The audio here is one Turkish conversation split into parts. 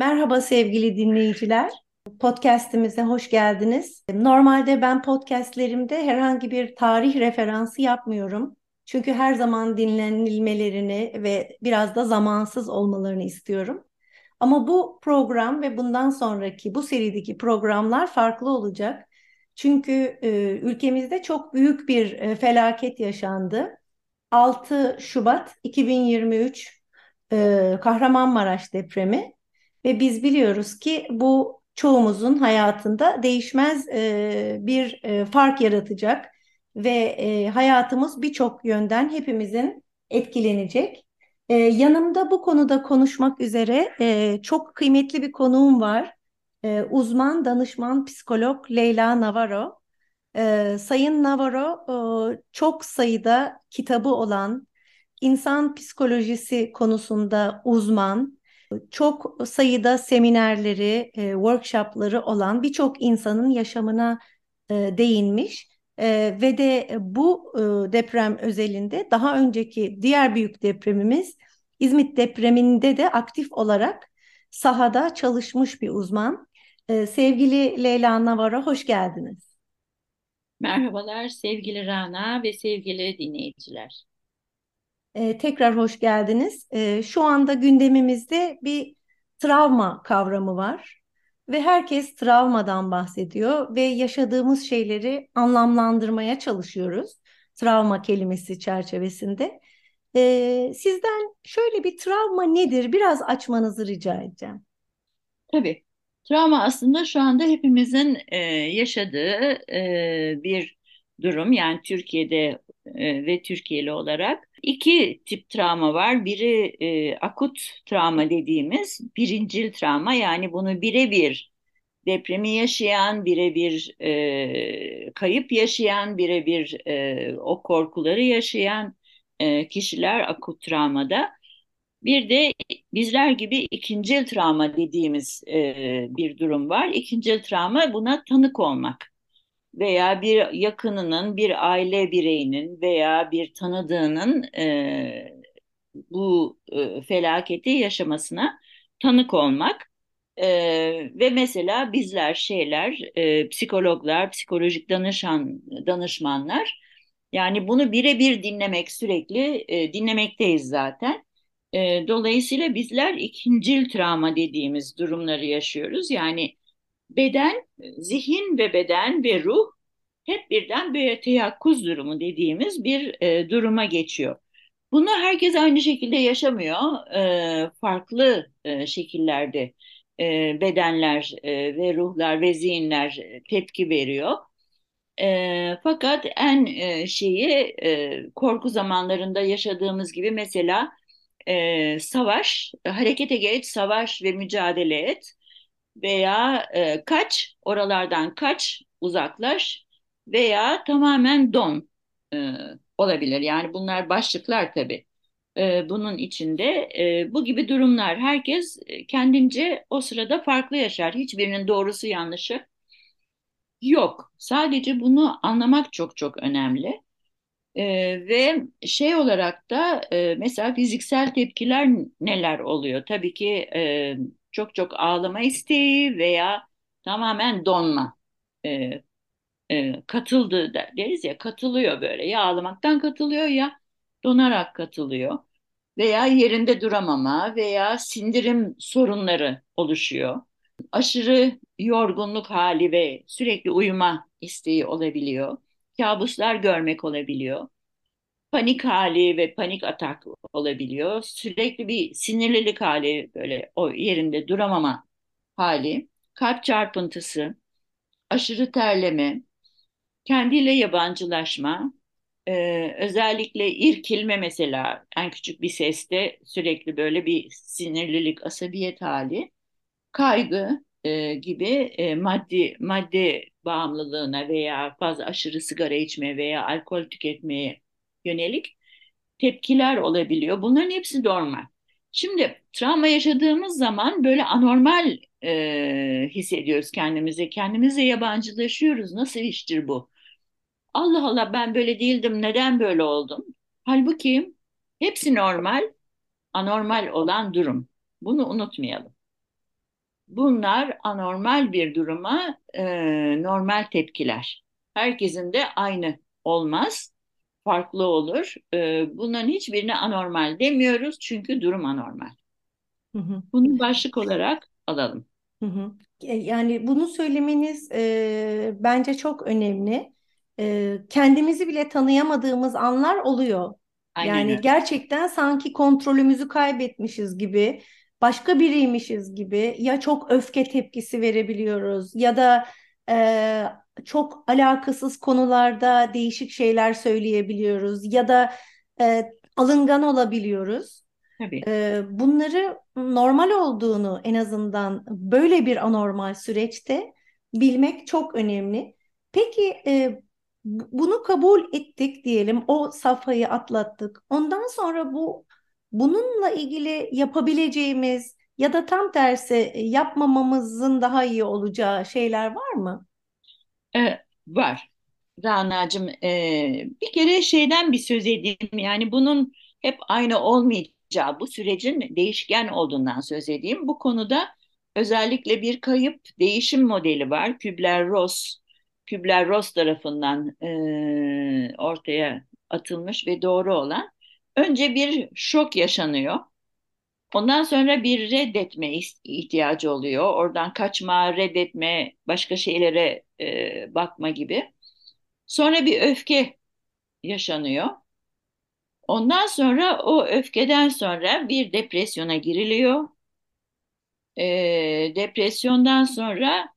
Merhaba sevgili dinleyiciler. Podcast'imize hoş geldiniz. Normalde ben podcast'lerimde herhangi bir tarih referansı yapmıyorum. Çünkü her zaman dinlenilmelerini ve biraz da zamansız olmalarını istiyorum. Ama bu program ve bundan sonraki bu serideki programlar farklı olacak. Çünkü ülkemizde çok büyük bir felaket yaşandı. 6 Şubat 2023 Kahramanmaraş depremi ve biz biliyoruz ki bu çoğumuzun hayatında değişmez bir fark yaratacak ve hayatımız birçok yönden hepimizin etkilenecek. Yanımda bu konuda konuşmak üzere çok kıymetli bir konuğum var. Uzman danışman psikolog Leyla Navarro. Sayın Navarro çok sayıda kitabı olan, insan psikolojisi konusunda uzman, çok sayıda seminerleri, workshopları olan, birçok insanın yaşamına değinmiş ve de bu deprem özelinde daha önceki diğer büyük depremimiz İzmit depreminde de aktif olarak sahada çalışmış bir uzman. Sevgili Leyla Navarro, hoş geldiniz. Merhabalar sevgili Rana ve sevgili dinleyiciler. Tekrar hoş geldiniz. Şu anda gündemimizde bir travma kavramı var ve herkes travmadan bahsediyor ve yaşadığımız şeyleri anlamlandırmaya çalışıyoruz travma kelimesi çerçevesinde. Sizden şöyle bir travma nedir biraz açmanızı rica edeceğim. Tabii. Travma aslında şu anda hepimizin yaşadığı bir durum. Yani Türkiye'de ve Türkiye'li olarak iki tip travma var. Biri akut travma dediğimiz birincil travma, yani bunu birebir depremi yaşayan, birebir kayıp yaşayan, birebir o korkuları yaşayan kişiler akut travmada. Bir de bizler gibi ikincil travma dediğimiz bir durum var. İkincil travma buna tanık olmak veya bir yakınının, bir aile bireyinin veya bir tanıdığının bu felaketi yaşamasına tanık olmak. Ve mesela bizler psikologlar, psikolojik danışmanlar, yani bunu birebir dinlemek, sürekli dinlemekteyiz zaten. Dolayısıyla bizler ikincil travma dediğimiz durumları yaşıyoruz. Yani beden, zihin ve beden ve ruh hep birden böyle teyakkuz durumu dediğimiz bir duruma geçiyor. Bunu herkes aynı şekilde yaşamıyor. Farklı şekillerde bedenler ve ruhlar ve zihinler tepki veriyor. Fakat en korku zamanlarında yaşadığımız gibi mesela savaş, harekete geç, savaş ve mücadele et veya kaç, oralardan kaç, uzaklaş veya tamamen don olabilir. Yani bunlar başlıklar tabii. Bunun içinde bu gibi durumlar herkes kendince o sırada farklı yaşar. Hiçbirinin doğrusu yanlışı yok. Sadece bunu anlamak çok çok önemli. Ve olarak da mesela fiziksel tepkiler neler oluyor? Tabii ki çok çok ağlama isteği veya tamamen donma. Katıldı deriz ya, katılıyor böyle. Ya ağlamaktan katılıyor ya donarak katılıyor. Veya yerinde duramama veya sindirim sorunları oluşuyor. Aşırı yorgunluk hali ve sürekli uyuma isteği olabiliyor. Kabuslar görmek olabiliyor. Panik hali ve panik atak olabiliyor. Sürekli bir sinirlilik hali, böyle o yerinde duramama hali. Kalp çarpıntısı, aşırı terleme, kendiyle yabancılaşma, özellikle irkilme mesela. En küçük bir seste sürekli böyle bir sinirlilik, asabiyet hali. Kaygı gibi madde bağımlılığına veya fazla aşırı sigara içmeye veya alkol tüketmeye yönelik tepkiler olabiliyor. Bunların hepsi normal. Şimdi travma yaşadığımız zaman böyle anormal hissediyoruz kendimizi. Kendimize yabancılaşıyoruz. Nasıl iştir bu? Allah Allah, ben böyle değildim. Neden böyle oldum? Halbuki hepsi normal, anormal olan durum. Bunu unutmayalım. bunlar anormal bir duruma normal tepkiler. Herkesin de aynı olmaz, farklı olur. Bunların hiçbirine anormal demiyoruz çünkü durum anormal. Hı hı. Bunu başlık olarak alalım. Hı hı. Yani bunu söylemeniz bence çok önemli. Kendimizi bile tanıyamadığımız anlar oluyor. Aynen. Yani gerçekten sanki kontrolümüzü kaybetmişiz gibi, başka biriymişiz gibi, ya çok öfke tepkisi verebiliyoruz ya da çok alakasız konularda değişik şeyler söyleyebiliyoruz ya da alıngan olabiliyoruz. Tabii. Bunları normal olduğunu, en azından böyle bir anormal süreçte bilmek çok önemli. Peki bunu kabul ettik diyelim, o safhayı atlattık. Ondan sonra bununla ilgili yapabileceğimiz ya da tam tersi yapmamamızın daha iyi olacağı şeyler var mı? Var. Rana'cığım, bir kere şeyden bir söz edeyim. Yani bunun hep aynı olmayacağı, bu sürecin değişken olduğundan söz edeyim. Bu konuda özellikle bir kayıp değişim modeli var. Kübler-Ross tarafından ortaya atılmış ve doğru olan. Önce bir şok yaşanıyor. Ondan sonra bir reddetme ihtiyacı oluyor. Oradan kaçma, reddetme, başka şeylere bakma gibi. Sonra bir öfke yaşanıyor. Ondan sonra o öfkeden sonra bir depresyona giriliyor. Depresyondan sonra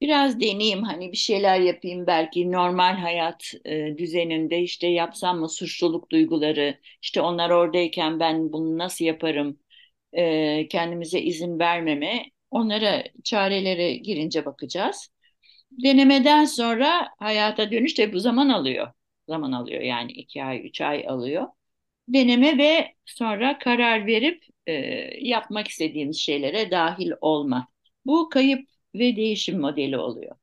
biraz deneyeyim, hani bir şeyler yapayım, belki normal hayat düzeninde işte yapsam mı, suçluluk duyguları, işte onlar oradayken ben bunu nasıl yaparım, kendimize izin vermeme, onlara, çarelere girince bakacağız. Denemeden sonra hayata dönüş de bu zaman alıyor. Zaman alıyor yani 2 ay, 3 ay alıyor. Deneme ve sonra karar verip yapmak istediğimiz şeylere dahil olma. Bu kayıp ve değişim modeli oluyor.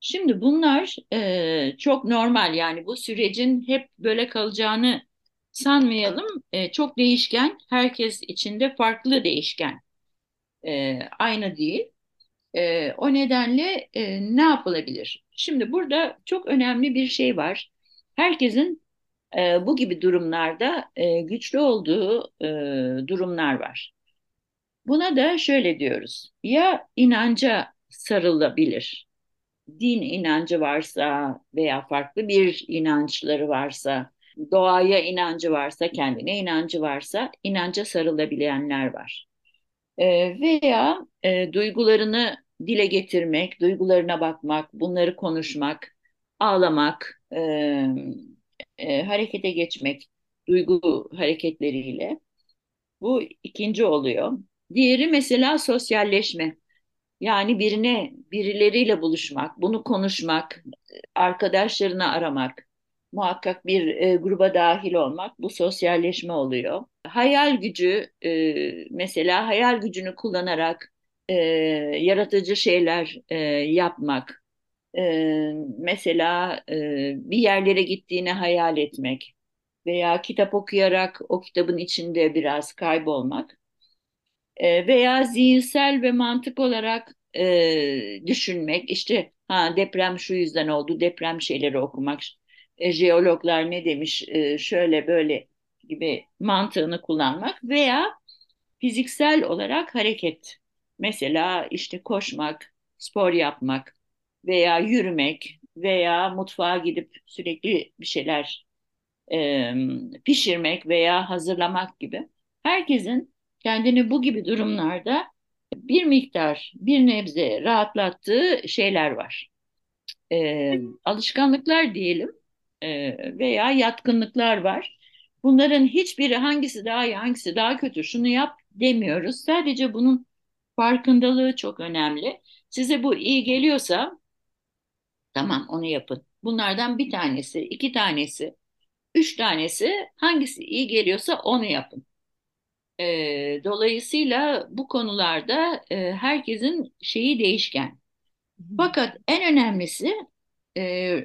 Şimdi bunlar çok normal, yani bu sürecin hep böyle kalacağını sanmayalım. Çok değişken, herkes içinde farklı değişken, aynı değil. O nedenle ne yapılabilir? Şimdi burada çok önemli bir şey var. Herkesin bu gibi durumlarda güçlü olduğu durumlar var. Buna da şöyle diyoruz. Ya inanca sarılabilir. Din inancı varsa veya farklı bir inançları varsa, doğaya inancı varsa, kendine inancı varsa inanca sarılabilenler var. Veya duygularını dile getirmek, duygularına bakmak, bunları konuşmak, ağlamak, harekete geçmek, duygu hareketleriyle. Bu ikinci oluyor. Diğeri mesela sosyalleşme. Yani birileriyle buluşmak, bunu konuşmak, arkadaşlarını aramak, muhakkak bir gruba dahil olmak, bu sosyalleşme oluyor. Hayal gücü, mesela hayal gücünü kullanarak yaratıcı şeyler yapmak. Mesela bir yerlere gittiğini hayal etmek veya kitap okuyarak o kitabın içinde biraz kaybolmak. Veya zihinsel ve mantık olarak düşünmek, işte deprem şu yüzden oldu, deprem şeyleri okumak, jeologlar ne demiş, şöyle böyle gibi mantığını kullanmak veya fiziksel olarak hareket, mesela işte koşmak, spor yapmak veya yürümek veya mutfağa gidip sürekli bir şeyler pişirmek veya hazırlamak gibi. Herkesin kendini bu gibi durumlarda bir miktar, bir nebze rahatlattığı şeyler var. Alışkanlıklar diyelim veya yatkınlıklar var. Bunların hiçbiri hangisi daha iyi, hangisi daha kötü, şunu yap demiyoruz. Sadece bunun farkındalığı çok önemli. Size bu iyi geliyorsa tamam, onu yapın. Bunlardan bir tanesi, 2 tanesi, 3 tanesi, hangisi iyi geliyorsa onu yapın. Dolayısıyla bu konularda herkesin şeyi değişken. Fakat en önemlisi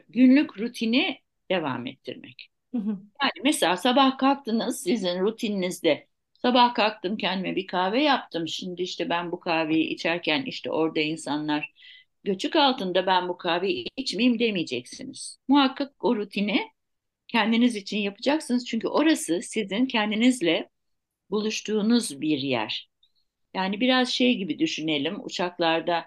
günlük rutini devam ettirmek. Yani mesela sabah kalktınız, sizin rutininizde Sabah kalktım, kendime bir kahve yaptım. Şimdi işte ben bu kahveyi içerken işte orada insanlar göçük altında, ben bu kahveyi içmeyeyim demeyeceksiniz. Muhakkak o rutini kendiniz için yapacaksınız. Çünkü orası sizin kendinizle buluştuğunuz bir yer. Yani biraz şey gibi düşünelim. Uçaklarda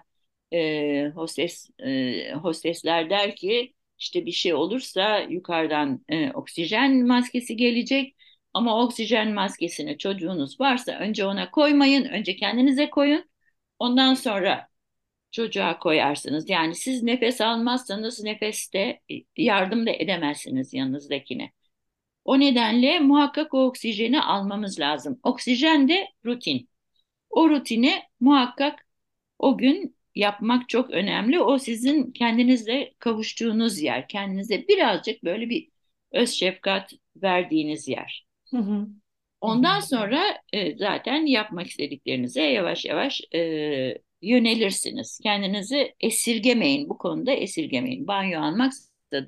hostesler der ki işte bir şey olursa yukarıdan oksijen maskesi gelecek. Ama oksijen maskesini çocuğunuz varsa önce ona koymayın. Önce kendinize koyun. Ondan sonra çocuğa koyarsınız. Yani siz nefes almazsanız nefeste yardım da edemezsiniz yanınızdakine. O nedenle muhakkak o oksijeni almamız lazım. Oksijen de rutin. O rutini muhakkak o gün yapmak çok önemli. O sizin kendinizle kavuştuğunuz yer. Kendinize birazcık böyle bir öz şefkat verdiğiniz yer. Ondan sonra zaten yapmak istediklerinize yavaş yavaş yönelirsiniz. Kendinizi esirgemeyin. Bu konuda esirgemeyin. Banyo almaksa,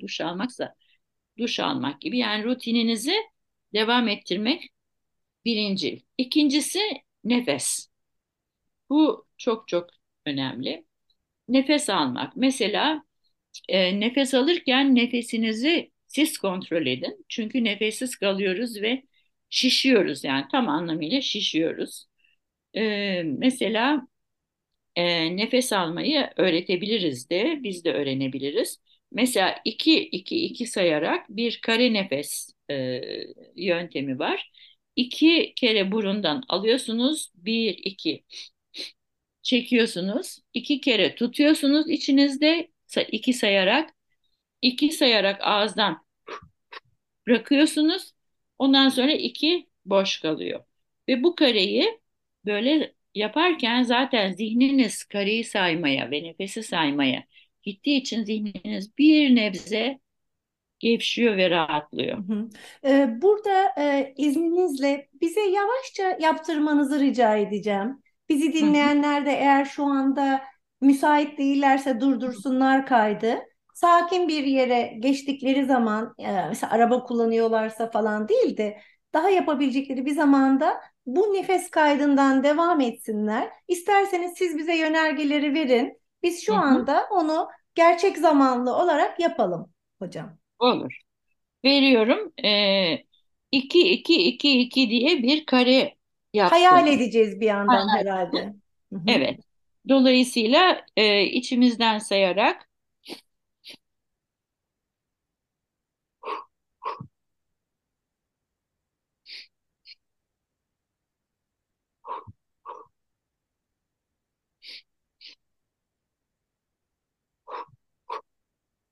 duş almak gibi. Yani rutininizi devam ettirmek birinci. İkincisi nefes. Bu çok çok önemli. Nefes almak. Mesela nefes alırken nefesinizi siz kontrol edin. Çünkü nefessiz kalıyoruz ve şişiyoruz, yani tam anlamıyla şişiyoruz. Mesela nefes almayı öğretebiliriz de, biz de öğrenebiliriz. Mesela 2-2-2 sayarak bir kare nefes yöntemi var. 2 kere burundan alıyorsunuz. 1-2 çekiyorsunuz. 2 kere tutuyorsunuz içinizde. 2 sayarak. 2 sayarak ağızdan bırakıyorsunuz. Ondan sonra 2 boş kalıyor. Ve bu kareyi böyle yaparken zaten zihniniz kareyi saymaya ve nefesi saymaya gittiği için zihniniz bir nebze gevşiyor ve rahatlıyor. Burada izninizle bize yavaşça yaptırmanızı rica edeceğim. Bizi dinleyenler de eğer şu anda müsait değillerse durdursunlar kaydı. Sakin bir yere geçtikleri zaman, mesela araba kullanıyorlarsa falan değil de daha yapabilecekleri bir zamanda bu nefes kaydından devam etsinler. İsterseniz siz bize yönergeleri verin. Biz şu anda onu gerçek zamanlı olarak yapalım hocam. Olur. Veriyorum. 2-2-2-2 diye bir kare yaptım. Hayal edeceğiz bir yandan herhalde. Evet. Dolayısıyla içimizden sayarak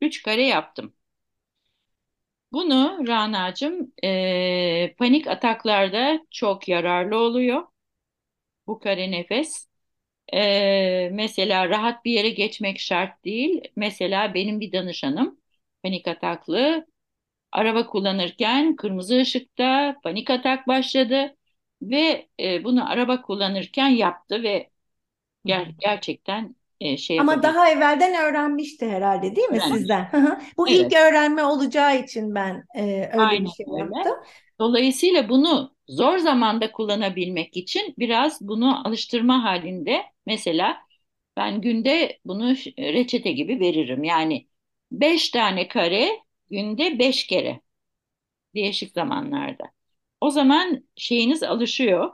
üç kare yaptım. Bunu Rana'cığım panik ataklarda çok yararlı oluyor. Bu kare nefes. Mesela rahat bir yere geçmek şart değil. Mesela benim bir danışanım panik ataklı. Araba kullanırken kırmızı ışıkta panik atak başladı. Ve bunu araba kullanırken yaptı ve gerçekten ama daha evvelden öğrenmişti herhalde değil mi sizden? Bu evet. İlk öğrenme olacağı için ben öyle aynen bir şey yaptım. Öyle. Dolayısıyla bunu zor zamanda kullanabilmek için biraz bunu alıştırma halinde, mesela ben günde bunu reçete gibi veririm. Yani 5 tane kare günde 5 kere değişik zamanlarda. O zaman şeyiniz alışıyor.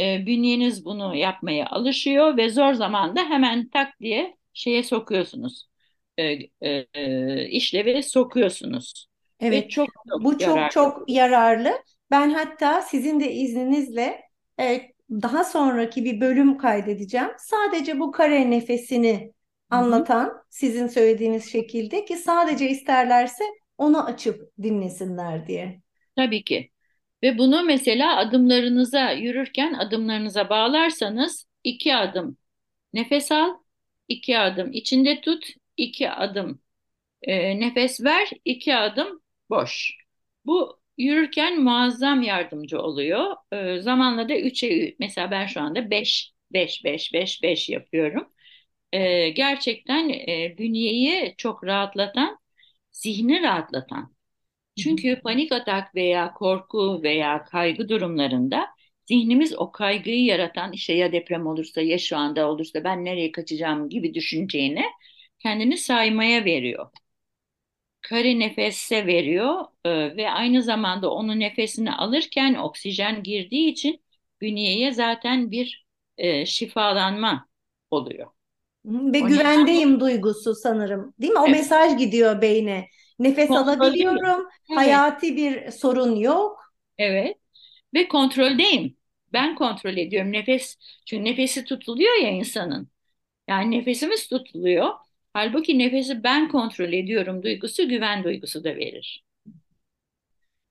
Bünyeniz bunu yapmaya alışıyor ve zor zamanda hemen tak diye şeye sokuyorsunuz. İşleve sokuyorsunuz. Evet. Ve çok yararlı. Çok yararlı. Ben hatta sizin de izninizle daha sonraki bir bölüm kaydedeceğim. Sadece bu kare nefesini anlatan sizin söylediğiniz şekilde ki sadece isterlerse onu açıp dinlesinler diye. Tabii ki. Ve bunu mesela adımlarınıza, yürürken adımlarınıza bağlarsanız 2 adım nefes al, 2 adım içinde tut, 2 adım nefes ver, 2 adım boş. Bu yürürken muazzam yardımcı oluyor. Zamanla da 3'e, mesela ben şu anda 5 yapıyorum. Gerçekten bünyeyi çok rahatlatan, zihni rahatlatan. Çünkü panik atak veya korku veya kaygı durumlarında zihnimiz o kaygıyı yaratan, işte ya deprem olursa, ya şu anda olursa ben nereye kaçacağım gibi düşüneceğine kendini saymaya veriyor. Kare nefese veriyor ve aynı zamanda onu nefesini alırken oksijen girdiği için bünyeye zaten bir şifalanma oluyor. Ve o güvendeyim neden duygusu sanırım, değil mi? O mesaj gidiyor beyne. Nefes alabiliyorum, hayati bir sorun yok. Evet. Ve kontroldeyim. Ben kontrol ediyorum. Nefes, çünkü nefesi tutuluyor ya insanın. Yani nefesimiz tutuluyor. Halbuki nefesi ben kontrol ediyorum duygusu, güven duygusu da verir.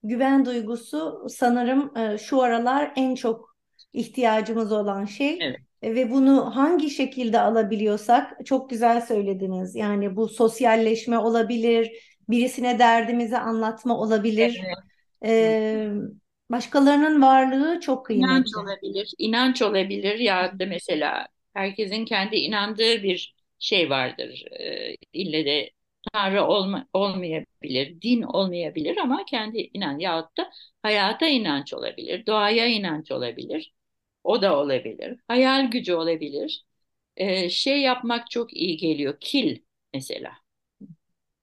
Güven duygusu sanırım şu aralar en çok ihtiyacımız olan şey. Evet. Ve bunu hangi şekilde alabiliyorsak, çok güzel söylediniz. Yani bu sosyalleşme olabilir, birisine derdimizi anlatma olabilir. Evet. Başkalarının varlığı çok kıymetli. İnanç olabilir, inanç olabilir. Ya da mesela herkesin kendi inandığı bir şey vardır. İlle de Tanrı olmayabilir, din olmayabilir ama kendi inan, yahut da hayata inanç olabilir, doğaya inanç olabilir. O da olabilir. Hayal gücü olabilir. Şey yapmak çok iyi geliyor. Kil mesela.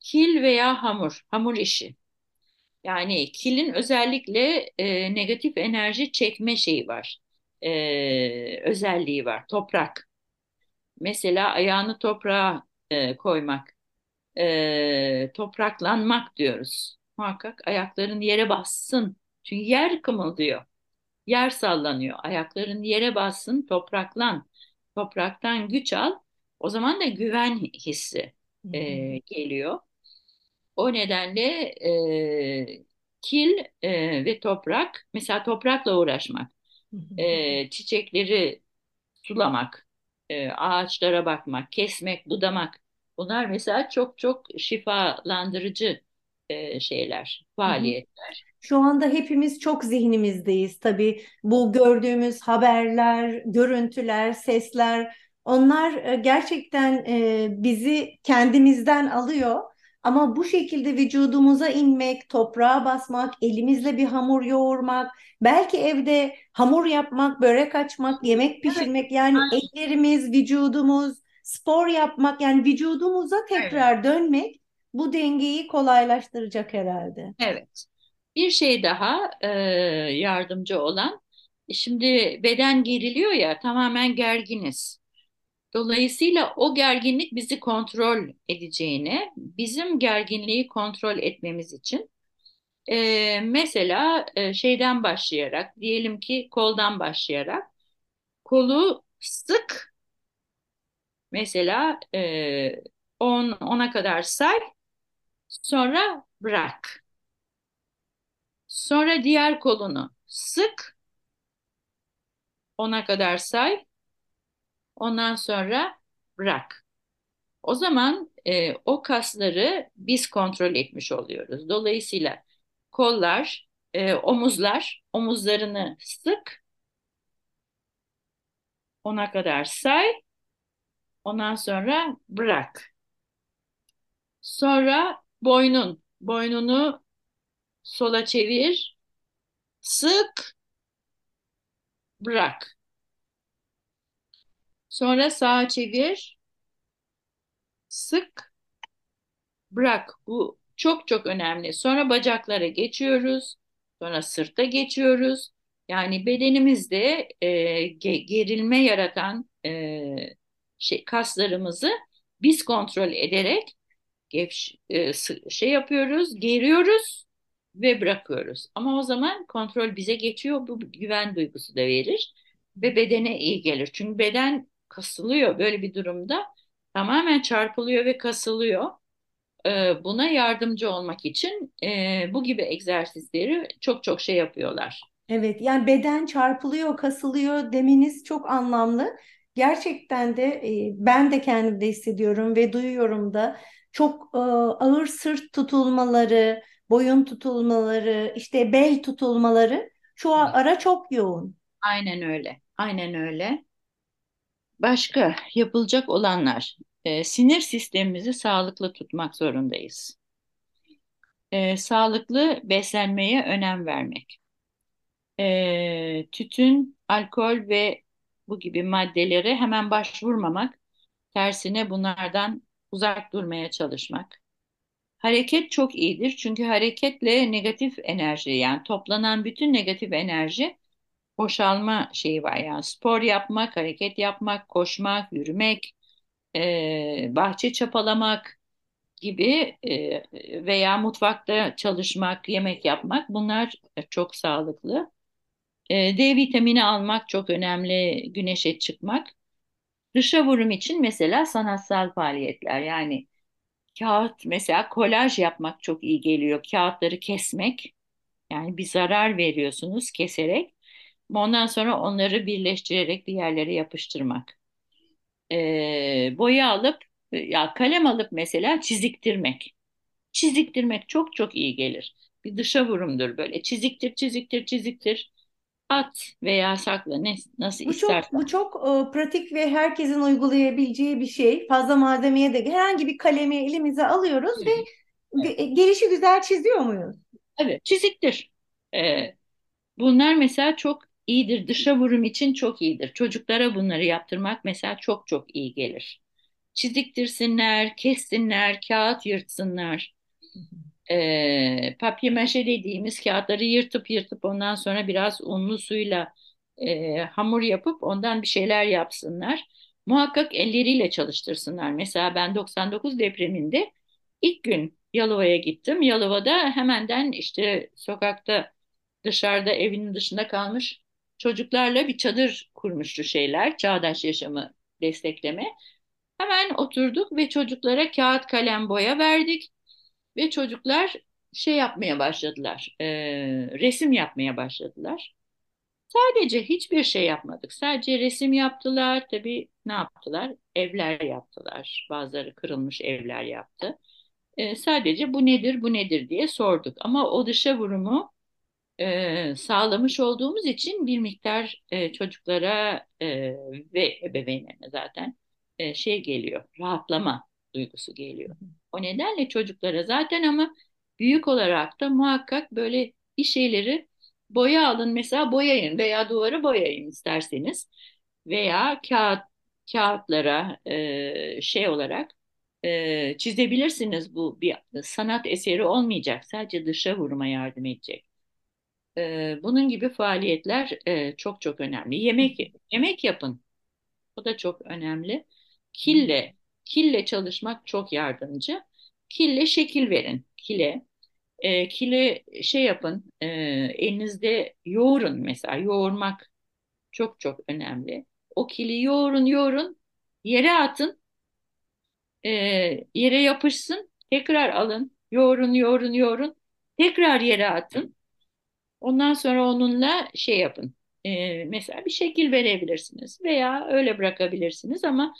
Kil veya hamur. Hamur işi. Yani kilin özellikle negatif enerji çekme şeyi var. Özelliği var. Toprak. Mesela ayağını toprağa koymak. Topraklanmak diyoruz. Muhakkak ayakların yere bassın. Çünkü yer kımıldıyor. Yer sallanıyor. Ayakların yere bassın, topraklan. Topraktan güç al. O zaman da güven hissi geliyor. O nedenle kil ve toprak, mesela toprakla uğraşmak, çiçekleri sulamak, ağaçlara bakmak, kesmek, budamak. Bunlar mesela çok çok şifalandırıcı şeyler, faaliyetler. Şu anda hepimiz çok zihnimizdeyiz tabii. Bu gördüğümüz haberler, görüntüler, sesler, onlar gerçekten bizi kendimizden alıyor. Ama bu şekilde vücudumuza inmek, toprağa basmak, elimizle bir hamur yoğurmak, belki evde hamur yapmak, börek açmak, yemek pişirmek, yani ellerimiz, vücudumuz, spor yapmak, yani vücudumuza tekrar dönmek bu dengeyi kolaylaştıracak herhalde. Evet. Bir şey daha yardımcı olan, şimdi beden geriliyor ya, tamamen gerginiz. Dolayısıyla o gerginlik bizi kontrol edeceğine, bizim gerginliği kontrol etmemiz için mesela şeyden başlayarak, diyelim ki koldan başlayarak, kolu sık, mesela 10'a kadar say, sonra bırak. Sonra diğer kolunu sık, 10'a kadar say, ondan sonra bırak. O zaman o kasları biz kontrol etmiş oluyoruz. Dolayısıyla kollar, omuzlar, omuzlarını sık, 10'a kadar say, ondan sonra bırak. Sonra boynunu sola çevir, sık, bırak. Sonra sağa çevir, sık, bırak. Bu çok çok önemli. Sonra bacaklara geçiyoruz, sonra sırta geçiyoruz. Yani bedenimizde gerilme yaratan kaslarımızı biz kontrol ederek şey yapıyoruz, geriyoruz ve bırakıyoruz. Ama o zaman kontrol bize geçiyor. Bu güven duygusu da verir ve bedene iyi gelir. Çünkü beden kasılıyor. Böyle bir durumda tamamen çarpılıyor ve kasılıyor. Buna yardımcı olmak için bu gibi egzersizleri çok çok şey yapıyorlar. Evet, yani beden çarpılıyor, kasılıyor demeniz çok anlamlı. Gerçekten de ben de kendimde hissediyorum ve duyuyorum da çok ağır sırt tutulmaları, boyun tutulmaları, işte bel tutulmaları şu ara çok yoğun. Aynen öyle, aynen öyle. Başka yapılacak olanlar, sinir sistemimizi sağlıklı tutmak zorundayız. Sağlıklı beslenmeye önem vermek. Tütün alkol ve bu gibi maddelere hemen başvurmamak, tersine bunlardan uzak durmaya çalışmak. Hareket çok iyidir çünkü hareketle negatif enerji, yani toplanan bütün negatif enerji boşalma şeyi var. Yani spor yapmak, hareket yapmak, koşmak, yürümek, bahçe çapalamak gibi veya mutfakta çalışmak, yemek yapmak, bunlar çok sağlıklı. D vitamini almak çok önemli, güneşe çıkmak. Dışa vurum için mesela sanatsal faaliyetler, yani kağıt, mesela kolaj yapmak çok iyi geliyor. Kağıtları kesmek, yani bir zarar veriyorsunuz keserek. Ondan sonra onları birleştirerek bir yerlere yapıştırmak. Boya alıp, ya kalem alıp mesela çiziktirmek. Çiziktirmek çok çok iyi gelir. Bir dışa vurumdur böyle. Çiziktir, çiziktir, çiziktir. At veya sakla, nasıl istersen. Bu çok pratik ve herkesin uygulayabileceği bir şey. Fazla malzemeye de, herhangi bir kalemi elimize alıyoruz ve gelişi güzel çiziyor muyuz? Evet, çiziktir. Bunlar mesela çok iyidir. Dışa vurum için çok iyidir. Çocuklara bunları yaptırmak mesela çok çok iyi gelir. Çiziktirsinler, kessinler, kağıt yırtsınlar. Papyemaşe dediğimiz kağıtları yırtıp ondan sonra biraz unlu suyla hamur yapıp ondan bir şeyler yapsınlar. Muhakkak elleriyle çalıştırsınlar. Mesela ben 99 depreminde ilk gün Yalova'ya gittim. Yalova'da hemenden işte sokakta, dışarıda, evinin dışında kalmış çocuklarla bir çadır kurmuştu şeyler. Çağdaş Yaşamı destekleme. Hemen oturduk ve çocuklara kağıt, kalem, boya verdik. Ve çocuklar şey yapmaya başladılar, resim yapmaya başladılar. Sadece hiçbir şey yapmadık. Sadece resim yaptılar. Tabii ne yaptılar? Evler yaptılar. Bazıları kırılmış evler yaptı. Sadece bu nedir diye sorduk. Ama o dışa vurumu sağlamış olduğumuz için bir miktar çocuklara ve ebeveynlerine zaten şey geliyor, rahatlama duygusu geliyor. O nedenle çocuklara zaten, ama büyük olarak da muhakkak böyle bir şeyleri, boya alın mesela, boyayın veya duvarı boyayın isterseniz, veya kağıtlara şey olarak çizebilirsiniz. Bu bir sanat eseri olmayacak, sadece dışa vurma yardım edecek. Bunun gibi faaliyetler çok çok önemli. Yemek yapın, o da çok önemli. Kille çalışmak çok yardımcı. Kille şekil verin. Kile şey yapın, elinizde yoğurun mesela. Yoğurmak çok çok önemli. O kili yoğurun, yere atın, yere yapışsın, tekrar alın, yoğurun, tekrar yere atın. Ondan sonra onunla şey yapın. Mesela bir şekil verebilirsiniz veya öyle bırakabilirsiniz, ama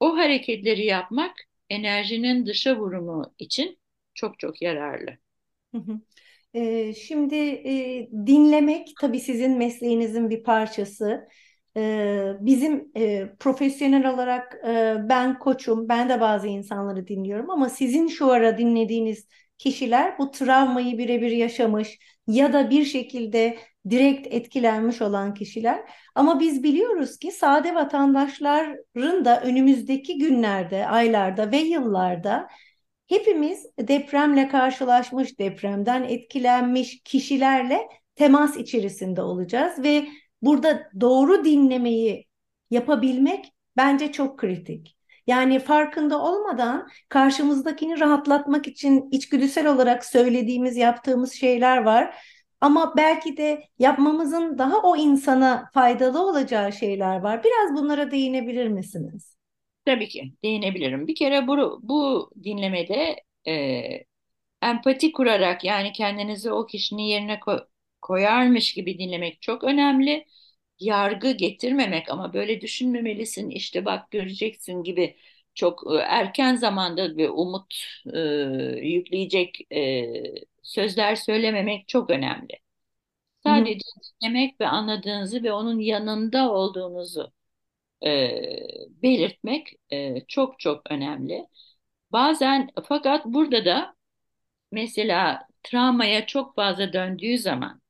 o hareketleri yapmak enerjinin dışa vurumu için çok çok yararlı. Şimdi dinlemek tabii sizin mesleğinizin bir parçası. Bizim profesyonel olarak ben koçum, ben de bazı insanları dinliyorum, ama sizin şu ara dinlediğiniz kişiler bu travmayı birebir yaşamış ya da bir şekilde direkt etkilenmiş olan kişiler. Ama biz biliyoruz ki sade vatandaşların da önümüzdeki günlerde, aylarda ve yıllarda hepimiz depremle karşılaşmış, depremden etkilenmiş kişilerle temas içerisinde olacağız ve burada doğru dinlemeyi yapabilmek bence çok kritik. Yani farkında olmadan karşımızdakini rahatlatmak için içgüdüsel olarak söylediğimiz, yaptığımız şeyler var. Ama belki de yapmamızın daha o insana faydalı olacağı şeyler var. Biraz bunlara değinebilir misiniz? Tabii ki değinebilirim. Bir kere bu dinlemede empati kurarak, yani kendinizi o kişinin yerine koyarmış gibi dinlemek çok önemli. Yargı getirmemek, ama böyle düşünmemelisin işte bak göreceksin gibi çok erken zamanda bir umut yükleyecek sözler söylememek çok önemli. Sadece dinlemek ve anladığınızı ve onun yanında olduğunuzu belirtmek çok çok önemli. Bazen, fakat burada da mesela travmaya çok fazla döndüğü zaman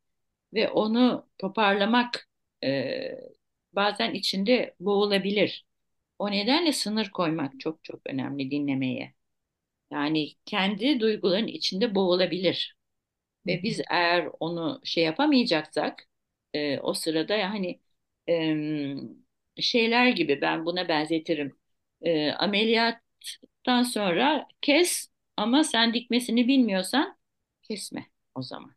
ve onu toparlamak bazen içinde boğulabilir. O nedenle sınır koymak çok çok önemli dinlemeye. Yani kendi duyguların içinde boğulabilir. Ve biz eğer onu şey yapamayacaksak o sırada yani şeyler gibi, ben buna benzetirim. Ameliyattan sonra kes, ama sen dikmesini bilmiyorsan kesme o zaman.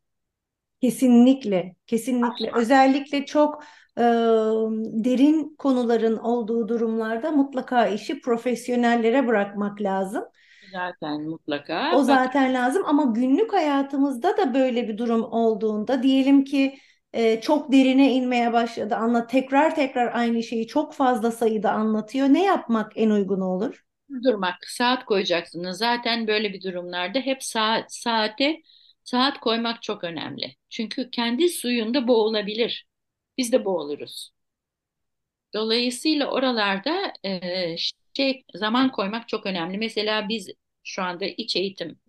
Kesinlikle, kesinlikle. Özellikle çok derin konuların olduğu durumlarda mutlaka işi profesyonellere bırakmak lazım. Zaten mutlaka. O zaten lazım, ama günlük hayatımızda da böyle bir durum olduğunda, diyelim ki çok derine inmeye başladı, tekrar aynı şeyi çok fazla sayıda anlatıyor. Ne yapmak en uygun olur? Durmak, saat koyacaksınız. Zaten böyle bir durumlarda hep saat koymak çok önemli. Çünkü kendi suyunda boğulabilir. Biz de boğuluruz. Dolayısıyla oralarda zaman koymak çok önemli. Mesela biz şu anda iç eğitim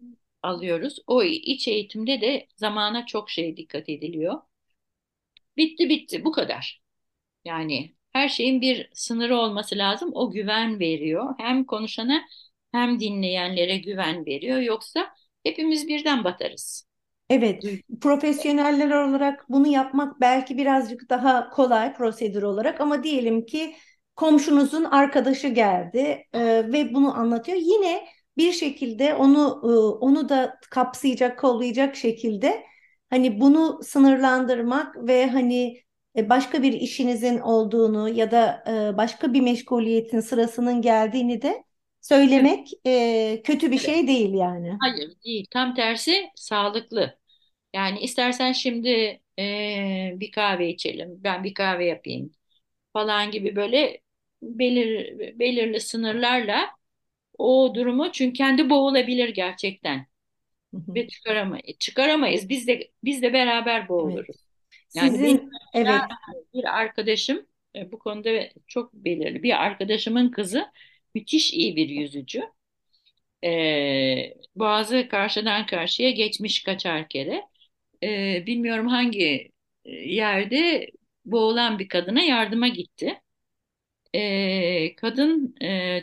alıyoruz. O iç eğitimde de zamana çok dikkat ediliyor. Bitti bu kadar. Yani her şeyin bir sınırı olması lazım. O güven veriyor. Hem konuşana hem dinleyenlere güven veriyor. Yoksa hepimiz birden batarız. Evet, profesyoneller olarak bunu yapmak belki birazcık daha kolay prosedür olarak, ama diyelim ki komşunuzun arkadaşı geldi ve bunu anlatıyor. Yine bir şekilde onu da kapsayacak, kollayacak şekilde hani bunu sınırlandırmak ve hani başka bir işinizin olduğunu ya da başka bir meşguliyetin sırasının geldiğini de söylemek kötü bir şey değil yani. Hayır, değil. Tam tersi, sağlıklı. Yani istersen şimdi bir kahve içelim, ben bir kahve yapayım falan gibi böyle belirli sınırlarla o durumu, çünkü kendi boğulabilir gerçekten. Ve çıkaramayız. Biz de beraber boğuluruz. Evet. Yani bir arkadaşım bu konuda çok belirli. Bir arkadaşımın kızı müthiş iyi bir yüzücü. Boğazı karşıdan karşıya geçmiş kaçar kere. Bilmiyorum hangi yerde boğulan bir kadına yardıma gitti. Kadın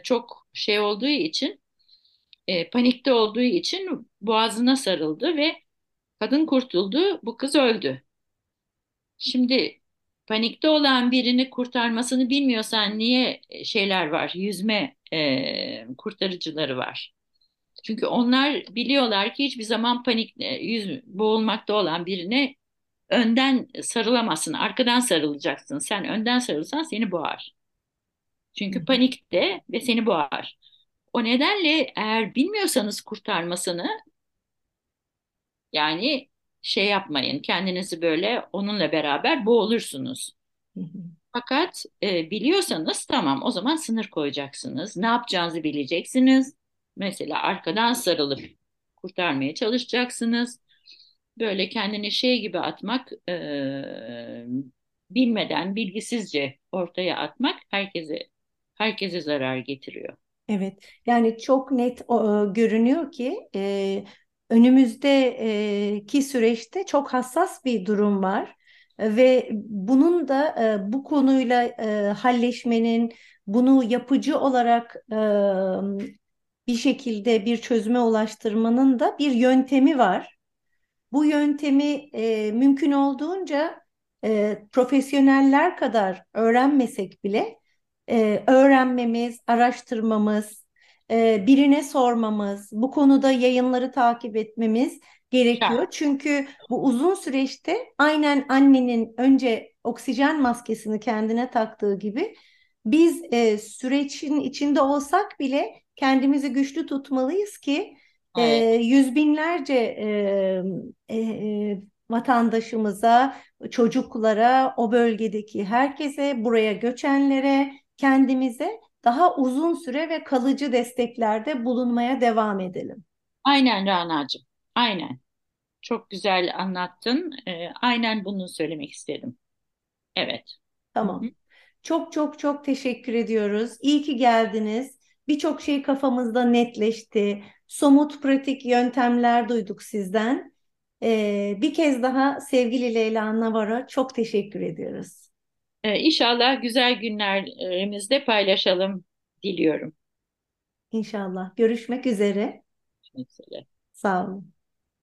çok olduğu için, panikte olduğu için boğazına sarıldı ve kadın kurtuldu. Bu kız öldü. Şimdi panikte olan birini kurtarmasını bilmiyorsan niye var? Yüzme kurtarıcıları var. Çünkü onlar biliyorlar ki hiçbir zaman boğulmakta olan birine önden sarılamazsın, arkadan sarılacaksın. Sen önden sarılsan seni boğar. Çünkü panikte ve seni boğar. O nedenle eğer bilmiyorsanız kurtarmasını, yani yapmayın. Kendinizi böyle onunla beraber boğulursunuz. Fakat biliyorsanız tamam, o zaman sınır koyacaksınız. Ne yapacağınızı bileceksiniz. Mesela arkadan sarılıp kurtarmaya çalışacaksınız. Böyle kendini gibi atmak, bilmeden, bilgisizce ortaya atmak herkese zarar getiriyor. Evet, yani çok net görünüyor ki önümüzdeki süreçte çok hassas bir durum var ve bunun da bu konuyla halleşmenin, bunu yapıcı olarak bir şekilde bir çözüme ulaştırmanın da bir yöntemi var. Bu yöntemi mümkün olduğunca profesyoneller kadar öğrenmesek bile öğrenmemiz, araştırmamız, birine sormamız, bu konuda yayınları takip etmemiz gerekiyor. Ya. Çünkü bu uzun süreçte aynen annenin önce oksijen maskesini kendine taktığı gibi biz sürecin içinde olsak bile kendimizi güçlü tutmalıyız ki yüz binlerce vatandaşımıza, çocuklara, o bölgedeki herkese, buraya göçenlere, kendimize daha uzun süre ve kalıcı desteklerde bulunmaya devam edelim. Aynen Rana'cığım, aynen. Çok güzel anlattın. Aynen bunu söylemek istedim. Evet. Tamam. Hı-hı. Çok çok çok teşekkür ediyoruz. İyi ki geldiniz. Birçok şey kafamızda netleşti. Somut, pratik yöntemler duyduk sizden. Bir kez daha sevgili Leyla Navarro, çok teşekkür ediyoruz. İnşallah güzel günlerimizde paylaşalım diliyorum. İnşallah. Görüşmek üzere. Görüşmek üzere. Sağ olun.